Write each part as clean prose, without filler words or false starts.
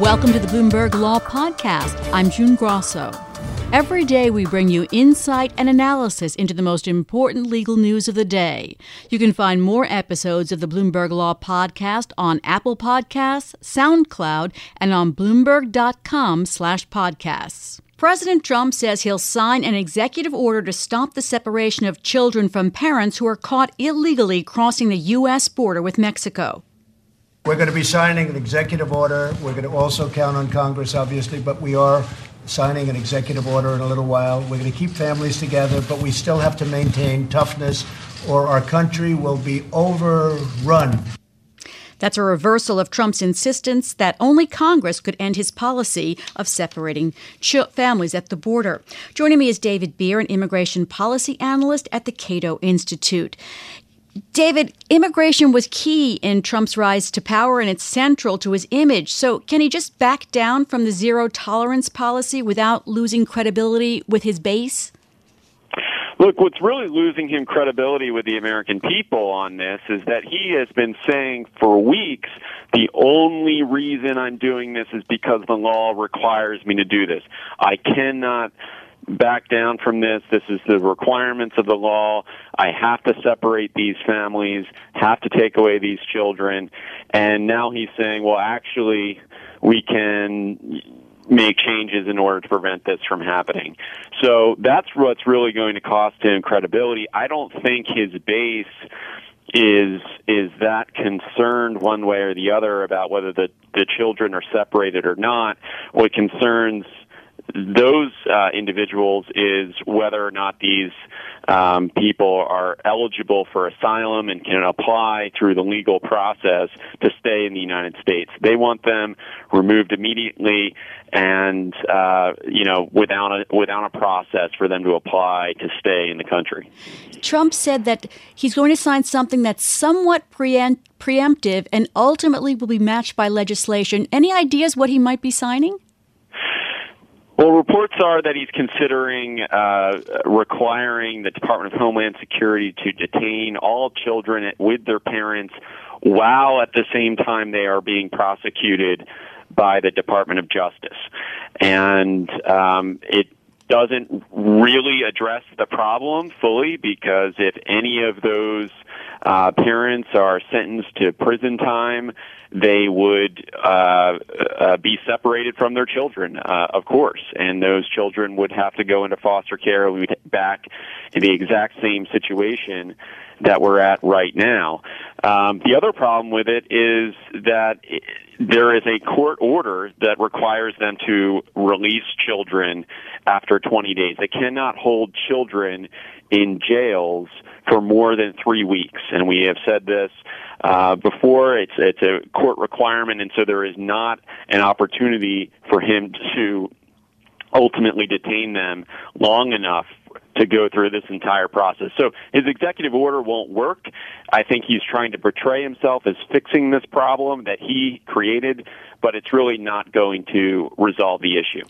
Welcome to the Bloomberg Law Podcast. I'm June Grosso. Every day we bring you insight and analysis into the most important legal news of the day. You can find more episodes of the Bloomberg Law Podcast on Apple Podcasts, SoundCloud, and on Bloomberg.com/podcasts. President Trump says he'll sign an executive order to stop the separation of children from parents who are caught illegally crossing the U.S. border with Mexico. We're going to be signing an executive order. We're going to also count on Congress, obviously, but we are signing an executive order in a little while. We're going to keep families together, but we still have to maintain toughness or our country will be overrun. That's a reversal of Trump's insistence that only Congress could end his policy of separating families at the border. Joining me is David Bier, an immigration policy analyst at the Cato Institute. David, immigration was key in Trump's rise to power, and it's central to his image. So can he just back down from the zero-tolerance policy without losing credibility with his base? Look, what's really losing him credibility with the American people on this is that he has been saying for weeks, the only reason I'm doing this is because the law requires me to do this. I cannot back down from this. This is the requirements of the law. I have to separate these families, have to take away these children. And now he's saying, well, actually, we can make changes in order to prevent this from happening. So that's what's really going to cost him credibility. I don't think his base is that concerned one way or the other about whether the children are separated or not. What concerns those individuals is whether or not these people are eligible for asylum and can apply through the legal process to stay in the United States. They want them removed immediately and, without a process for them to apply to stay in the country. Trump said that he's going to sign something that's somewhat preemptive and ultimately will be matched by legislation. Any ideas what he might be signing? Well, reports are that he's considering requiring the Department of Homeland Security to detain all children with their parents while at the same time they are being prosecuted by the Department of Justice. And it doesn't really address the problem fully because if any of those parents are sentenced to prison time, they would be separated from their children, of course, and those children would have to go into foster care. We'd back in the exact same situation that we're at right now. The other problem with it is that there is a court order that requires them to release children after 20 days. They cannot hold children in jails for more than 3 weeks. And we have said this before. It's a court requirement, and so there is not an opportunity for him to ultimately detain them long enough to go through this entire process. So his executive order won't work. I think he's trying to portray himself as fixing this problem that he created, but it's really not going to resolve the issue.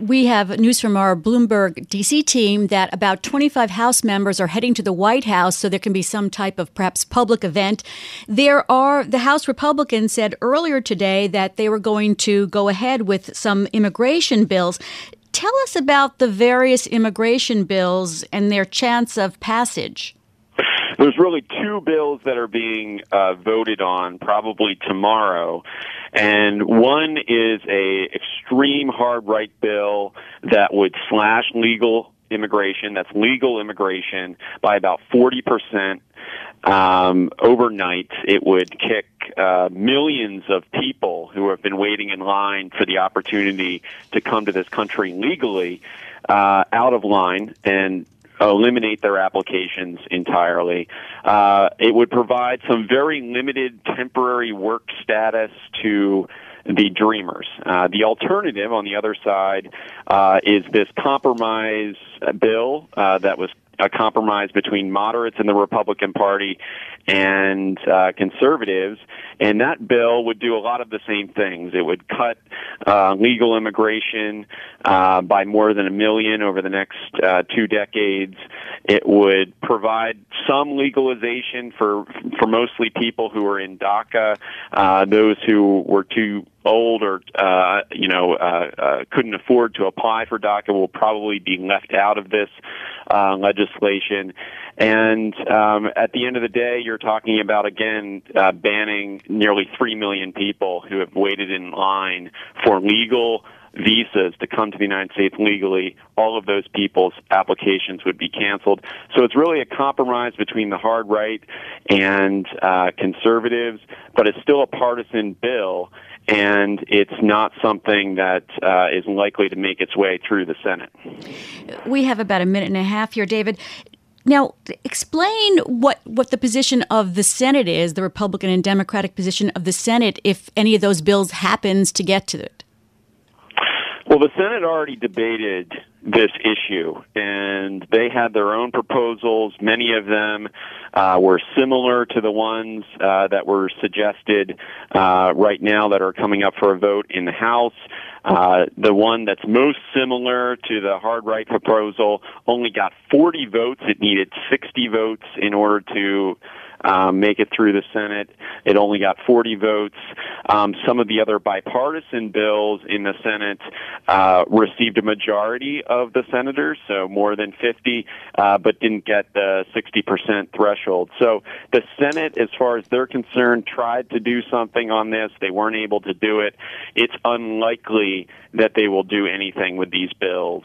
We have news from our Bloomberg D.C. team that about 25 House members are heading to the White House, so there can be some type of perhaps public event. The House Republicans said earlier today that they were going to go ahead with some immigration bills. Tell us about the various immigration bills and their chance of passage. There's really two bills that are being voted on probably tomorrow. And one is a extreme hard right bill that would slash legal immigration, that's legal immigration, by about 40%. Overnight, it would kick millions of people who have been waiting in line for the opportunity to come to this country legally out of line and eliminate their applications entirely. It would provide some very limited temporary work status to the DREAMers. The alternative on the other side is this compromise bill that was a compromise between moderates in the Republican Party and conservatives, and that bill would do a lot of the same things. It would cut legal immigration by more than 1 million over the next 2 decades. It would provide some legalization for mostly people who are in DACA, those who were too old or couldn't afford to apply for DACA will probably be left out of this legislation. And at the end of the day, you're talking about, again, banning nearly 3 million people who have waited in line for legal visas to come to the United States legally. All of those people's applications would be canceled. So it's really a compromise between the hard right and conservatives, but it's still a partisan bill, and it's not something that is likely to make its way through the Senate. We have about a minute and a half here, David. Now, explain what the position of the Senate is, the Republican and Democratic position of the Senate, if any of those bills happens to get to it. Well, the Senate already debated this issue, and they had their own proposals. Many of them were similar to the ones that were suggested right now that are coming up for a vote in the House. The one that's most similar to the hard right proposal only got 40 votes. It needed 60 votes in order to make it through the Senate. It only got 40 votes. Some of the other bipartisan bills in the Senate received a majority of the senators, so more than 50, but didn't get the 60% threshold. So the Senate, as far as they're concerned, tried to do something on this. They weren't able to do it. It's unlikely that they will do anything with these bills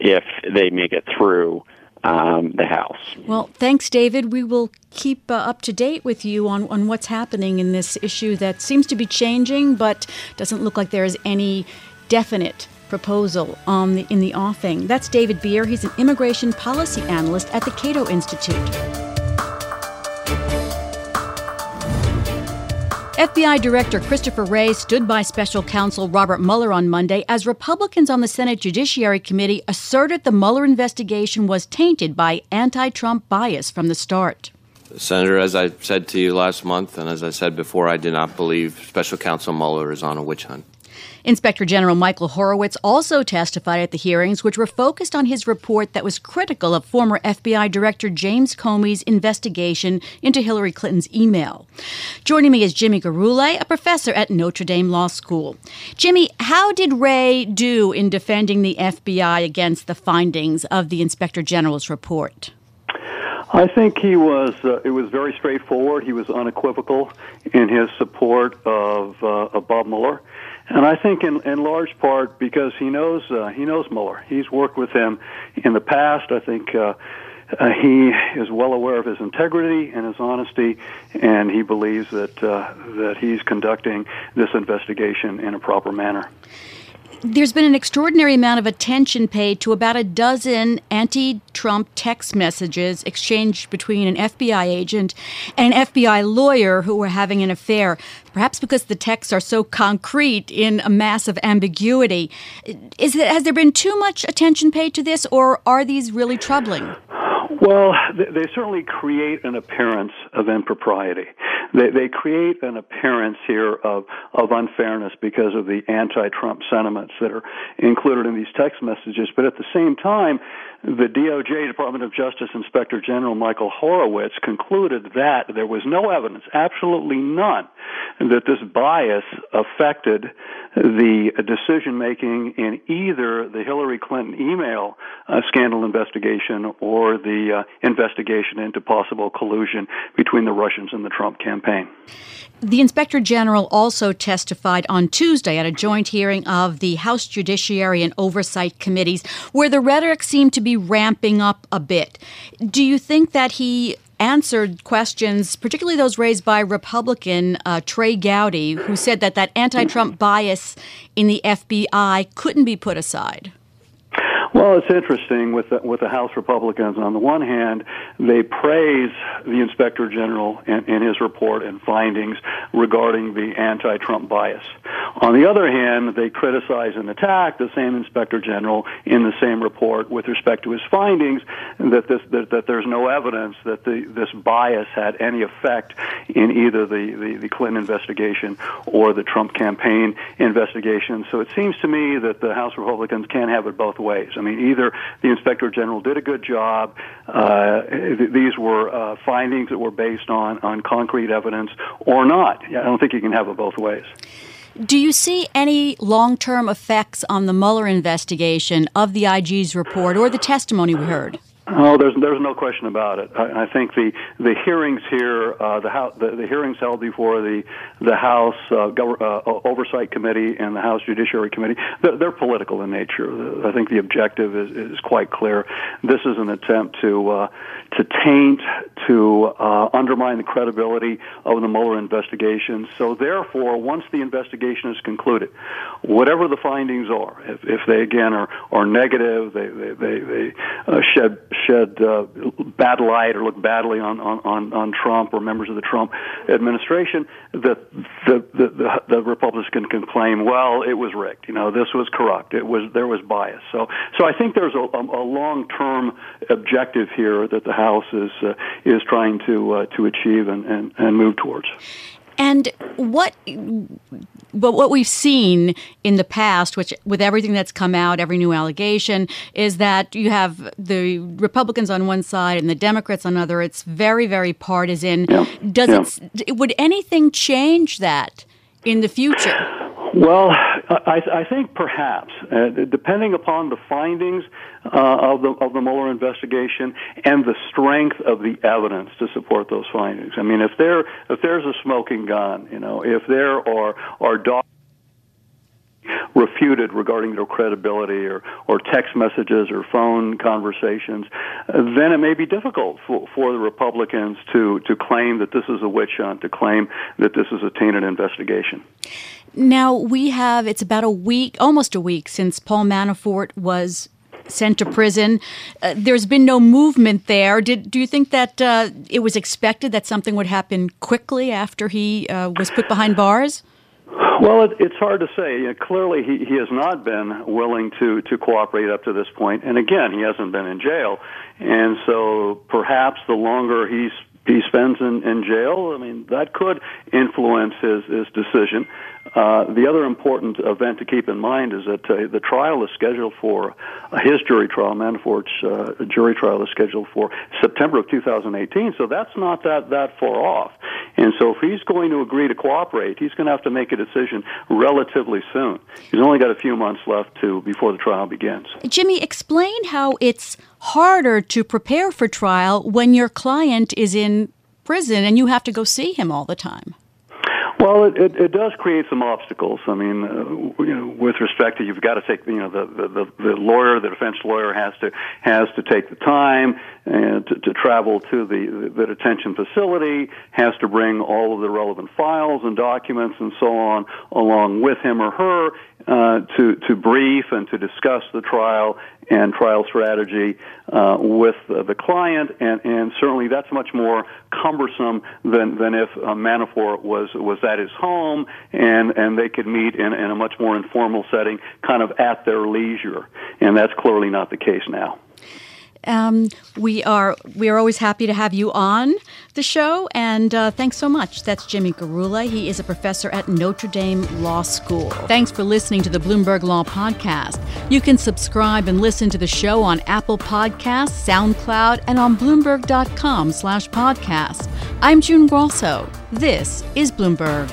if they make it through the House. Well, thanks, David. We will keep up to date with you on what's happening in this issue that seems to be changing, but doesn't look like there is any definite proposal in the offing. That's David Bier. He's an immigration policy analyst at the Cato Institute. FBI Director Christopher Wray stood by Special Counsel Robert Mueller on Monday as Republicans on the Senate Judiciary Committee asserted the Mueller investigation was tainted by anti-Trump bias from the start. Senator, as I said to you last month, and as I said before, I do not believe Special Counsel Mueller is on a witch hunt. Inspector General Michael Horowitz also testified at the hearings, which were focused on his report that was critical of former FBI Director James Comey's investigation into Hillary Clinton's email. Joining me is Jimmy Gurulé, a professor at Notre Dame Law School. Jimmy, how did Wray do in defending the FBI against the findings of the Inspector General's report? I think he was, it was very straightforward. He was unequivocal in his support of Bob Mueller. And I think in large part because he knows Mueller. He's worked with him in the past. I think he is well aware of his integrity and his honesty, and he believes that he's conducting this investigation in a proper manner. There's been an extraordinary amount of attention paid to about a dozen anti-Trump text messages exchanged between an FBI agent and an FBI lawyer who were having an affair, perhaps because the texts are so concrete in a mass of ambiguity. Has there been too much attention paid to this, or are these really troubling? Well, they certainly create an appearance of impropriety. They create an appearance here of unfairness because of the anti-Trump sentiments that are included in these text messages. But at the same time, the DOJ, Department of Justice Inspector General Michael Horowitz, concluded that there was no evidence, absolutely none, that this bias affected the decision-making in either the Hillary Clinton email scandal investigation or the investigation into possible collusion between the Russians and the Trump campaign. The Inspector General also testified on Tuesday at a joint hearing of the House Judiciary and Oversight Committees, where the rhetoric seemed to be ramping up a bit. Do you think that he answered questions, particularly those raised by Republican Trey Gowdy, who said that anti-Trump bias in the FBI couldn't be put aside? Well, it's interesting with the House Republicans. On the one hand, they praise the Inspector General in his report and findings regarding the anti-Trump bias. On the other hand, they criticize and attack the same Inspector General in the same report with respect to his findings that there's no evidence that this bias had any effect in either the Clinton investigation or the Trump campaign investigation. So it seems to me that the House Republicans can't have it both ways. I mean, either the Inspector General did a good job, these were findings that were based on concrete evidence, or not. I don't think you can have it both ways. Do you see any long-term effects on the Mueller investigation of the IG's report or the testimony we heard? Oh, there's no question about it. I think the hearings here, the hearings held before the House Oversight Committee and the House Judiciary Committee, they're political in nature. I think the objective is quite clear. This is an attempt to taint, to undermine the credibility of the Mueller investigation. So therefore, once the investigation is concluded, whatever the findings are, if they again are negative, they shed bad light or look badly on Trump or members of the Trump administration, that the Republicans can claim, well, it was rigged. You know, this was corrupt. There was bias. So I think there's a long-term objective here that the House is trying to achieve and move towards. And what we've seen in the past, which with everything that's come out, every new allegation, is that you have the Republicans on one side and the Democrats on another. It's very, very partisan. Yeah. Would anything change that in the future? Well, I think perhaps, depending upon the findings of the Mueller investigation and the strength of the evidence to support those findings. I mean, if there's a smoking gun, you know, if there are documents refuted regarding their credibility or text messages or phone conversations, then it may be difficult for the Republicans to claim that this is a witch hunt, to claim that this is a tainted investigation. Now, it's about almost a week, since Paul Manafort was sent to prison. There's been no movement there. Do you think that it was expected that something would happen quickly after he was put behind bars? Well, it's hard to say. You know, clearly, he has not been willing to cooperate up to this point. And again, he hasn't been in jail. And so perhaps the longer he spends in jail, I mean, that could influence his decision. The other important event to keep in mind is that the trial is scheduled for his jury trial, Manafort's jury trial is scheduled for September of 2018, so that's not that far off. And so if he's going to agree to cooperate, he's going to have to make a decision relatively soon. He's only got a few months left before the trial begins. Jimmy, explain how it's harder to prepare for trial when your client is in prison and you have to go see him all the time. Well, it does create some obstacles. I mean, you know, with respect to, you've got to take, you know, the lawyer, the defense lawyer has to take the time and to travel to the detention facility, has to bring all of the relevant files and documents and so on along with him or her to brief and to discuss the trial and trial strategy with the client, and certainly that's much more cumbersome than if Manafort was at his home and they could meet in a much more informal setting, kind of at their leisure, and that's clearly not the case now. We are always happy to have you on the show, and thanks so much. That's Jimmy Gurulé. He is a professor at Notre Dame Law School. Thanks for listening to the Bloomberg Law Podcast. You can subscribe and listen to the show on Apple Podcasts, SoundCloud, and on Bloomberg.com/podcast. I'm June Grosso. This is Bloomberg.